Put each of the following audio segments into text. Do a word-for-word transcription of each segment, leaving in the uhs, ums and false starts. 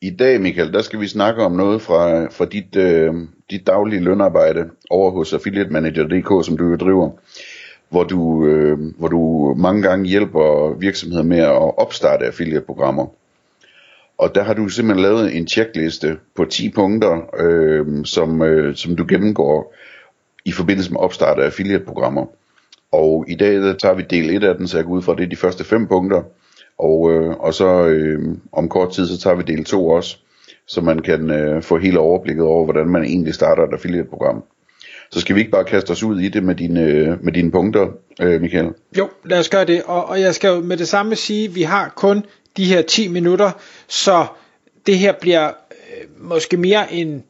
I dag, Mikael, der skal vi snakke om noget fra, fra dit, øh, dit daglige lønarbejde over hos affiliate manager punktum d k, som du driver, hvor du, øh, hvor du mange gange hjælper virksomheder med at opstarte affiliate-programmer. Og der har du simpelthen lavet en checkliste på ti punkter, øh, som, øh, som du gennemgår i forbindelse med opstart af affiliate-programmer. Og i dag der tager vi del et af den, så jeg går ud fra, det er de første fem punkter. Og, øh, og så øh, om kort tid, så tager vi del to også, så man kan øh, få hele overblikket over, hvordan man egentlig starter et affiliate-program. Så skal vi ikke bare kaste os ud i det med dine, øh, med dine punkter, øh, Mikael? Jo, lad os gøre det. Og, og jeg skal jo med det samme sige, at vi har kun de her ti minutter, så det her bliver øh, måske mere en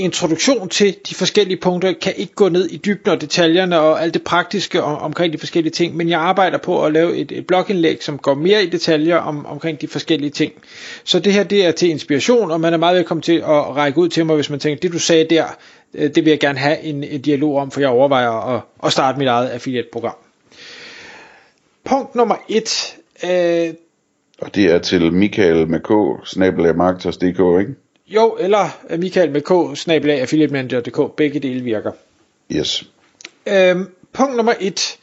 introduktion til de forskellige punkter. Kan ikke gå ned i dybden og detaljerne og alt det praktiske om, omkring de forskellige ting, men jeg arbejder på at lave et, et blogindlæg, som går mere i detaljer om, omkring de forskellige ting. Så det her, det er til inspiration, og man er meget velkommen til at række ud til mig, hvis man tænker, det du sagde der, det vil jeg gerne have en, en dialog om, for jeg overvejer at, at starte mit eget affiliate-program. Punkt nummer et. Øh, og det er til Michael med K, snabel-a marketers punktum d k, ikke? Jo, eller Mikael med K, snabel-a affiliate manager punktum d k. Begge dele virker. Yes. Øhm, punkt nummer et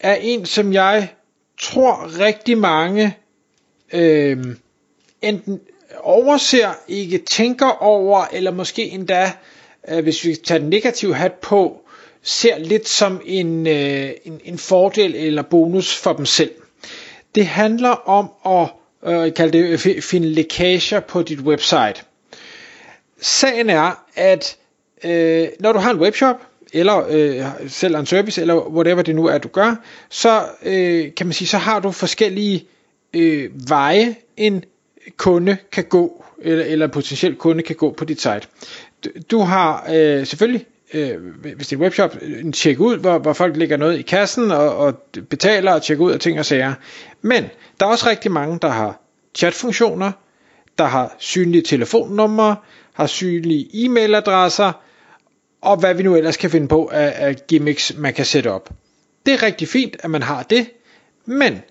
er en, som jeg tror rigtig mange øhm, enten overser, ikke tænker over, eller måske endda, øh, hvis vi tager den negative hat på, ser lidt som en, øh, en, en fordel eller bonus for dem selv. Det handler om at øh, kalde det, øh, finde lækager på dit website. Sagen er, at øh, når du har en webshop, eller øh, selv en service, eller whatever det nu er, du gør, så øh, kan man sige, så har du forskellige øh, veje, en kunde kan gå, eller, eller en potentiel kunde kan gå på dit site. Du, du har øh, selvfølgelig, øh, hvis det er en webshop, en tjek ud, hvor, hvor folk lægger noget i kassen, og, og betaler og tjekker ud af ting og sager. Men der er også rigtig mange, der har chatfunktioner, der har synlige telefonnumre, har synlige e-mailadresser, og hvad vi nu ellers kan finde på af, af gimmicks, man kan sætte op. Det er rigtig fint, at man har det, men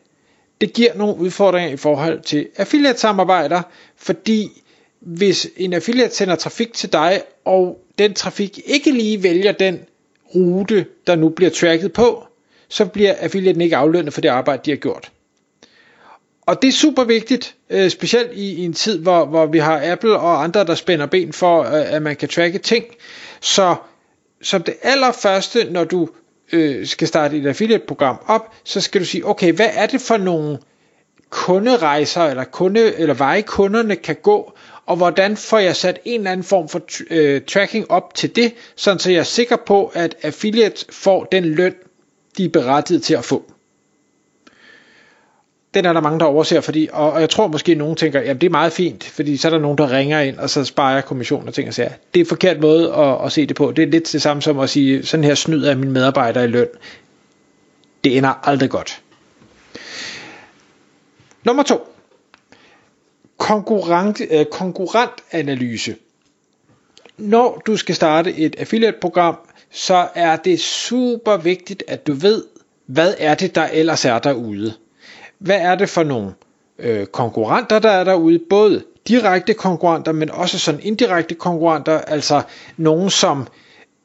det giver nogle udfordringer i forhold til affiliate-samarbejder, fordi hvis en affiliate sender trafik til dig, og den trafik ikke lige vælger den rute, der nu bliver tracket på, så bliver affiliaten ikke aflønnet for det arbejde, de har gjort. Og det er super vigtigt, øh, specielt i, i en tid, hvor, hvor vi har Apple og andre, der spænder ben for, øh, at man kan tracke ting. Så som det allerførste, når du øh, skal starte et affiliate-program op, så skal du sige, okay, hvad er det for nogle kunderejser, eller, kunde, eller veje kunderne kan gå, og hvordan får jeg sat en eller anden form for t- øh, tracking op til det, sådan så jeg er sikker på, at affiliate får den løn, de er berettiget til at få. Den er der mange, der overser, fordi, og, og jeg tror måske, at nogen tænker, jamen det er meget fint, fordi så er der nogen, der ringer ind, og så sparer jeg kommission og ting og sager. Det er en forkert måde at, at se det på. Det er lidt det samme som at sige, sådan her snyder jeg mine medarbejdere i løn. Det ender aldrig godt. Nummer to. Konkurrent, øh, konkurrentanalyse. Når du skal starte et affiliate-program, så er det super vigtigt, at du ved, hvad er det, der ellers er derude. Hvad er det for nogle øh, konkurrenter, der er derude? Både direkte konkurrenter, men også sådan indirekte konkurrenter. Altså nogen, som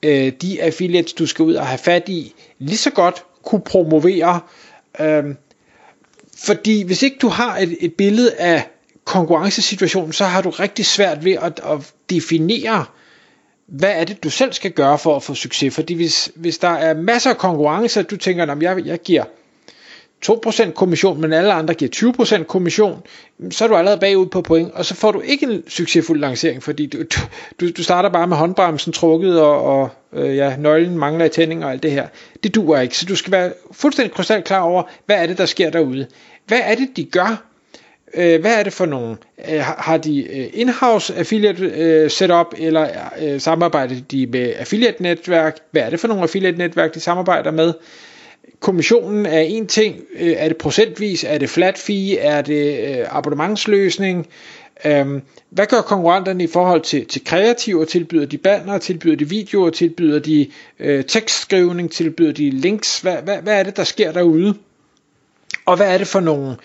øh, de affiliates, du skal ud og have fat i, lige så godt kunne promovere. Øh, fordi hvis ikke du har et, et billede af konkurrencesituationen, så har du rigtig svært ved at, at definere, hvad er det, du selv skal gøre for at få succes. Fordi hvis, hvis der er masser af konkurrencer, du tænker, at jeg, jeg giver to procent kommission, men alle andre giver tyve procent kommission, så er du allerede bagud på point, og så får du ikke en succesfuld lancering, fordi du, du, du starter bare med håndbremsen trukket, og, og øh, ja, nøglen mangler i tænding og alt det her. Det duer ikke, så du skal være fuldstændig krystalklar over, hvad er det, der sker derude. Hvad er det, de gør? Hvad er det for nogen? Har de in-house affiliate setup, eller samarbejder de med affiliate netværk? Hvad er det for nogle affiliate netværk, de samarbejder med? Kommissionen er en ting. Er det procentvis? Er det flat fee? Er det abonnementsløsning? Hvad gør konkurrenterne i forhold til, til kreativer? Tilbyder de banner? Tilbyder de videoer? Tilbyder de øh, tekstskrivning? Tilbyder de links? Hvad, hvad, hvad er det, der sker derude? Og hvad er det for nogle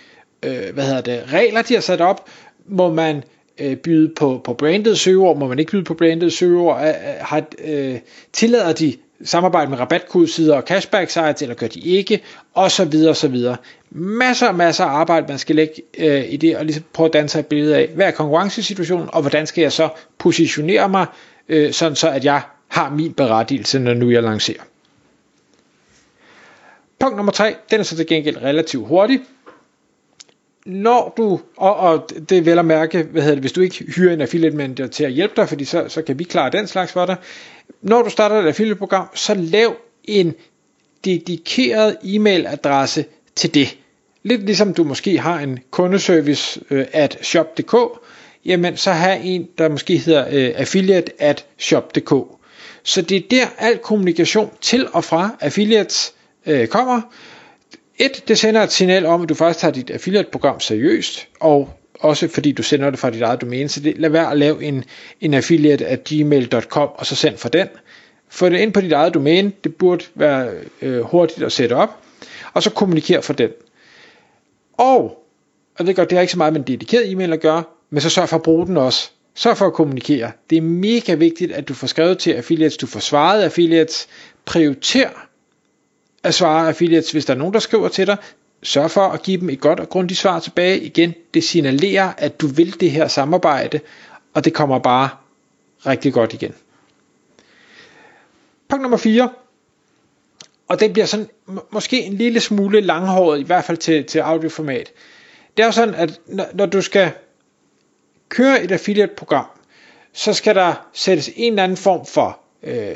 øh, hvad hedder det, regler, de har sat op? Må man øh, byde på, på branded søgeord? Må man ikke byde på branded søgeord? Har, øh, tillader de samarbejde med rabatkode-sider og cashback-sites, eller gør de ikke, og så videre, og så videre. Masser og masser af arbejde, man skal lægge øh, i det, og ligesom prøve at danne sig et billede af, hvad er konkurrencesituationen, og hvordan skal jeg så positionere mig, øh, sådan så at jeg har min berettigelse, når nu jeg lancerer. Punkt nummer tre, den er så til gengæld relativt hurtig. Når du, og, og det er vel at mærke, hvad hedder det, hvis du ikke hyrer en affiliate manager til at hjælpe dig, fordi så, så kan vi klare den slags for dig. Når du starter et affiliate program, så lav en dedikeret e-mailadresse til det. Lidt ligesom du måske har en kundeservice øh, at shop punktum d k, jamen så have en, der måske hedder øh, affiliate at shop punktum d k. Så det er der al kommunikation til og fra affiliates øh, kommer. Et, det sender et signal om, at du faktisk tager dit affiliate-program seriøst, og også fordi du sender det fra dit eget domæne, så det, lad være at lave en, en affiliate af gmail punktum com, og så send for den. Få det ind på dit eget domæne, det burde være øh, hurtigt at sætte op, og så kommuniker for den. Og, og det gør det har ikke så meget med en dedikeret e-mail at gøre, men så sørg for at bruge den også. Sørg for at kommunikere. Det er mega vigtigt, at du får skrevet til affiliates, du får svaret affiliates, prioriter at svare affiliates, hvis der er nogen, der skriver til dig. Sørg for at give dem et godt og grundigt svar tilbage. Igen, det signalerer, at du vil det her samarbejde, og det kommer bare rigtig godt igen. Punkt nummer fire, og det bliver sådan måske en lille smule langhåret, i hvert fald til, til audioformat. Det er jo sådan, at når, når du skal køre et affiliate-program, så skal der sættes en eller anden form for øh,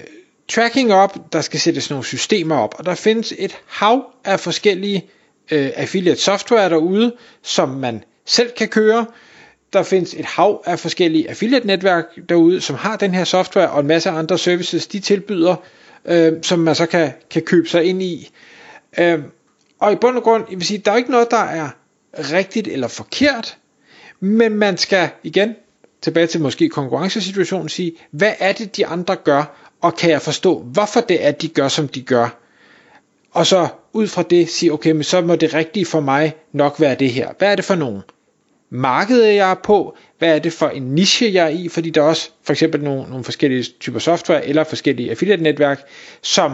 tracking op, der skal sættes nogle systemer op, og der findes et hav af forskellige øh, affiliate software derude, som man selv kan køre. Der findes et hav af forskellige affiliate netværk derude, som har den her software, og en masse andre services, de tilbyder, øh, som man så kan, kan købe sig ind i. Øh, og i bund og grund, jeg vil sige, der er ikke noget, der er rigtigt eller forkert, men man skal igen, tilbage til måske konkurrencesituationen, sige, hvad er det, de andre gør, og kan jeg forstå, hvorfor det er, de gør, som de gør. Og så ud fra det sige, okay, men så må det rigtige for mig nok være det her. Hvad er det for nogen markeder, jeg er på? Hvad er det for en niche, jeg er i? Fordi der er også for eksempel nogle, nogle forskellige typer software, eller forskellige affiliate-netværk, som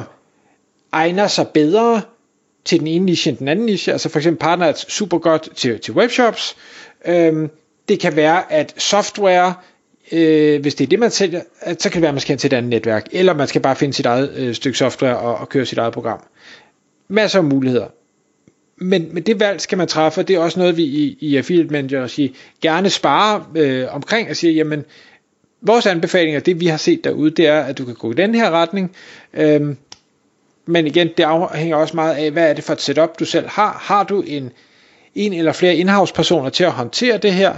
egner sig bedre til den ene niche end den anden niche. Altså for eksempel Partner er super godt til, til webshops. Øhm, det kan være, at software... Øh, hvis det er det, man sælger, så kan det være, at man skal hen til et andet netværk, eller man skal bare finde sit eget øh, stykke software og, og køre sit eget program. Masser af muligheder. Men, men det valg skal man træffe, og det er også noget, vi i, i Affiliate Manager siger, gerne sparer øh, omkring og siger, jamen, vores anbefalinger, det vi har set derude, det er, at du kan gå i den her retning. Øh, men igen, det afhænger også meget af, hvad er det for et setup, du selv har. Har du en en eller flere in-house personer til at håndtere det her,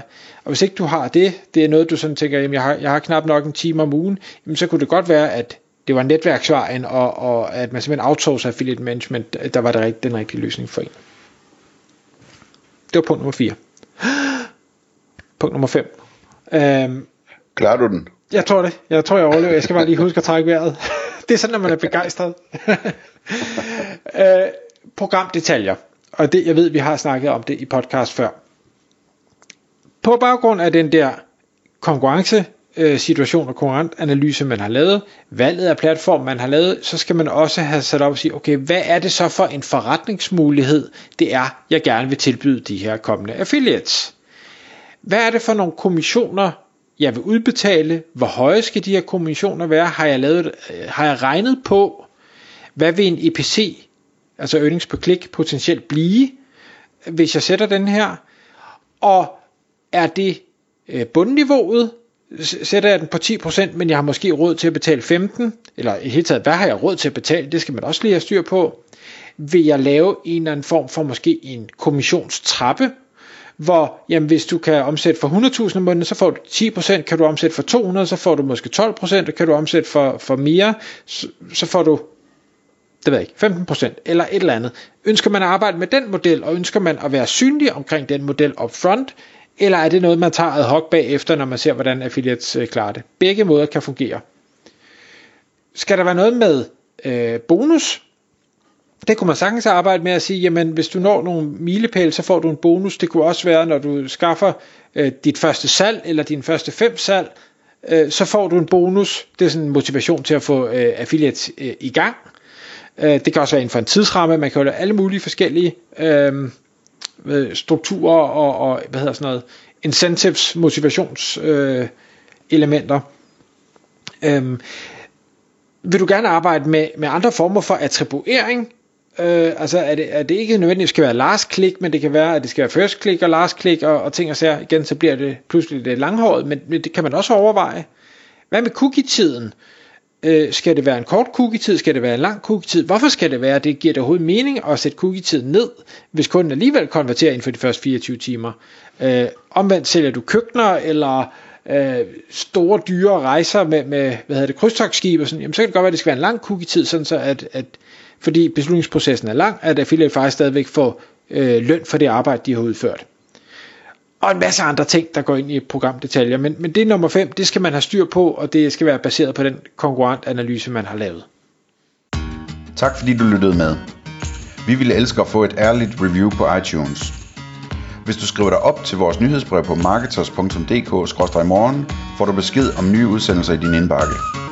og hvis ikke du har det, det er noget, du sådan tænker, jamen jeg har, jeg har knap nok en time om ugen, jamen så kunne det godt være, at det var netværksvejen, og, og at man simpelthen outsourcer affiliate management, der var det rigt, den rigtige løsning for en. Det var punkt nummer fire. Punkt nummer fem. Øhm, Klarer du den? Jeg tror det. Jeg tror, jeg overlever. Jeg skal bare lige huske at trække vejret. Det er sådan, at man er begejstret. øh, programdetaljer. Og det, jeg ved, vi har snakket om det i podcast før. På baggrund af den der konkurrencesituation og konkurrentanalyse, man har lavet, valget af platform, man har lavet, så skal man også have sat op og sige, okay, hvad er det så for en forretningsmulighed, det er, jeg gerne vil tilbyde de her kommende affiliates? Hvad er det for nogle kommissioner, jeg vil udbetale? Hvor høje skal de her kommissioner være? Har jeg, lavet, har jeg regnet på, hvad vil en E P C, altså earnings per klik, potentielt blive, hvis jeg sætter den her, og er det bundniveauet, sætter jeg den på ti procent, men jeg har måske råd til at betale femten, eller i hele taget, hvad har jeg råd til at betale, det skal man også lige have styr på, vil jeg lave en eller anden form for måske en kommissionstrappe, hvor jamen, hvis du kan omsætte for hundrede tusind om måneden, så får du ti procent, kan du omsætte for to hundrede, så får du måske tolv procent, og kan du omsætte for, for mere, så, så får du, det ved jeg ikke, femten procent eller et eller andet. Ønsker man at arbejde med den model, og ønsker man at være synlig omkring den model upfront, eller er det noget, man tager ad hoc bagefter, når man ser, hvordan affiliates klarer det? Begge måder kan fungere. Skal der være noget med øh, bonus? Det kunne man sagtens arbejde med at sige, jamen hvis du når nogle milepæle, så får du en bonus. Det kunne også være, når du skaffer øh, dit første salg, eller din første fem salg, øh, så får du en bonus. Det er sådan en motivation til at få øh, affiliates øh, i gang. Øh, det kan også være inden for en tidsramme. Man kan jo lave alle mulige forskellige øh, strukturer og, og hvad hedder sådan noget, incentives, motivations øh, elementer. Øh, Vil du gerne arbejde med, med andre former for attribuering? Øh, altså er det, er det ikke nødvendigt, at det skal være last click, men det kan være, at det skal være first click og last click og, og ting og sager. Igen, så bliver det pludselig lidt langhåret, men det kan man også overveje. Hvad med cookie-tiden? Øh, skal det være en kort cookie-tid? Skal det være en lang cookie-tid? Hvorfor skal det være? Det giver det overhovedet mening at sætte cookie-tiden ned, hvis kunden alligevel konverterer inden for de første fireogtyve timer. Øh, omvendt sælger du køkkener eller... Øh, store dyre rejser med, med hvad hedder det, krydstogsskib og sådan, jamen så kan det godt være, at det skal være en lang cookie-tid, sådan så at, at fordi beslutningsprocessen er lang, at affiliate faktisk stadigvæk får øh, løn for det arbejde, de har udført. Og en masse andre ting, der går ind i programdetaljer, men, men det er nummer fem, det skal man have styr på, og det skal være baseret på den konkurrentanalyse, man har lavet. Tak fordi du lyttede med. Vi ville elske at få et ærligt review på iTunes. Hvis du skriver dig op til vores nyhedsbrev på marketers punktum d k skråstreg morgen, får du besked om nye udsendelser i din indbakke.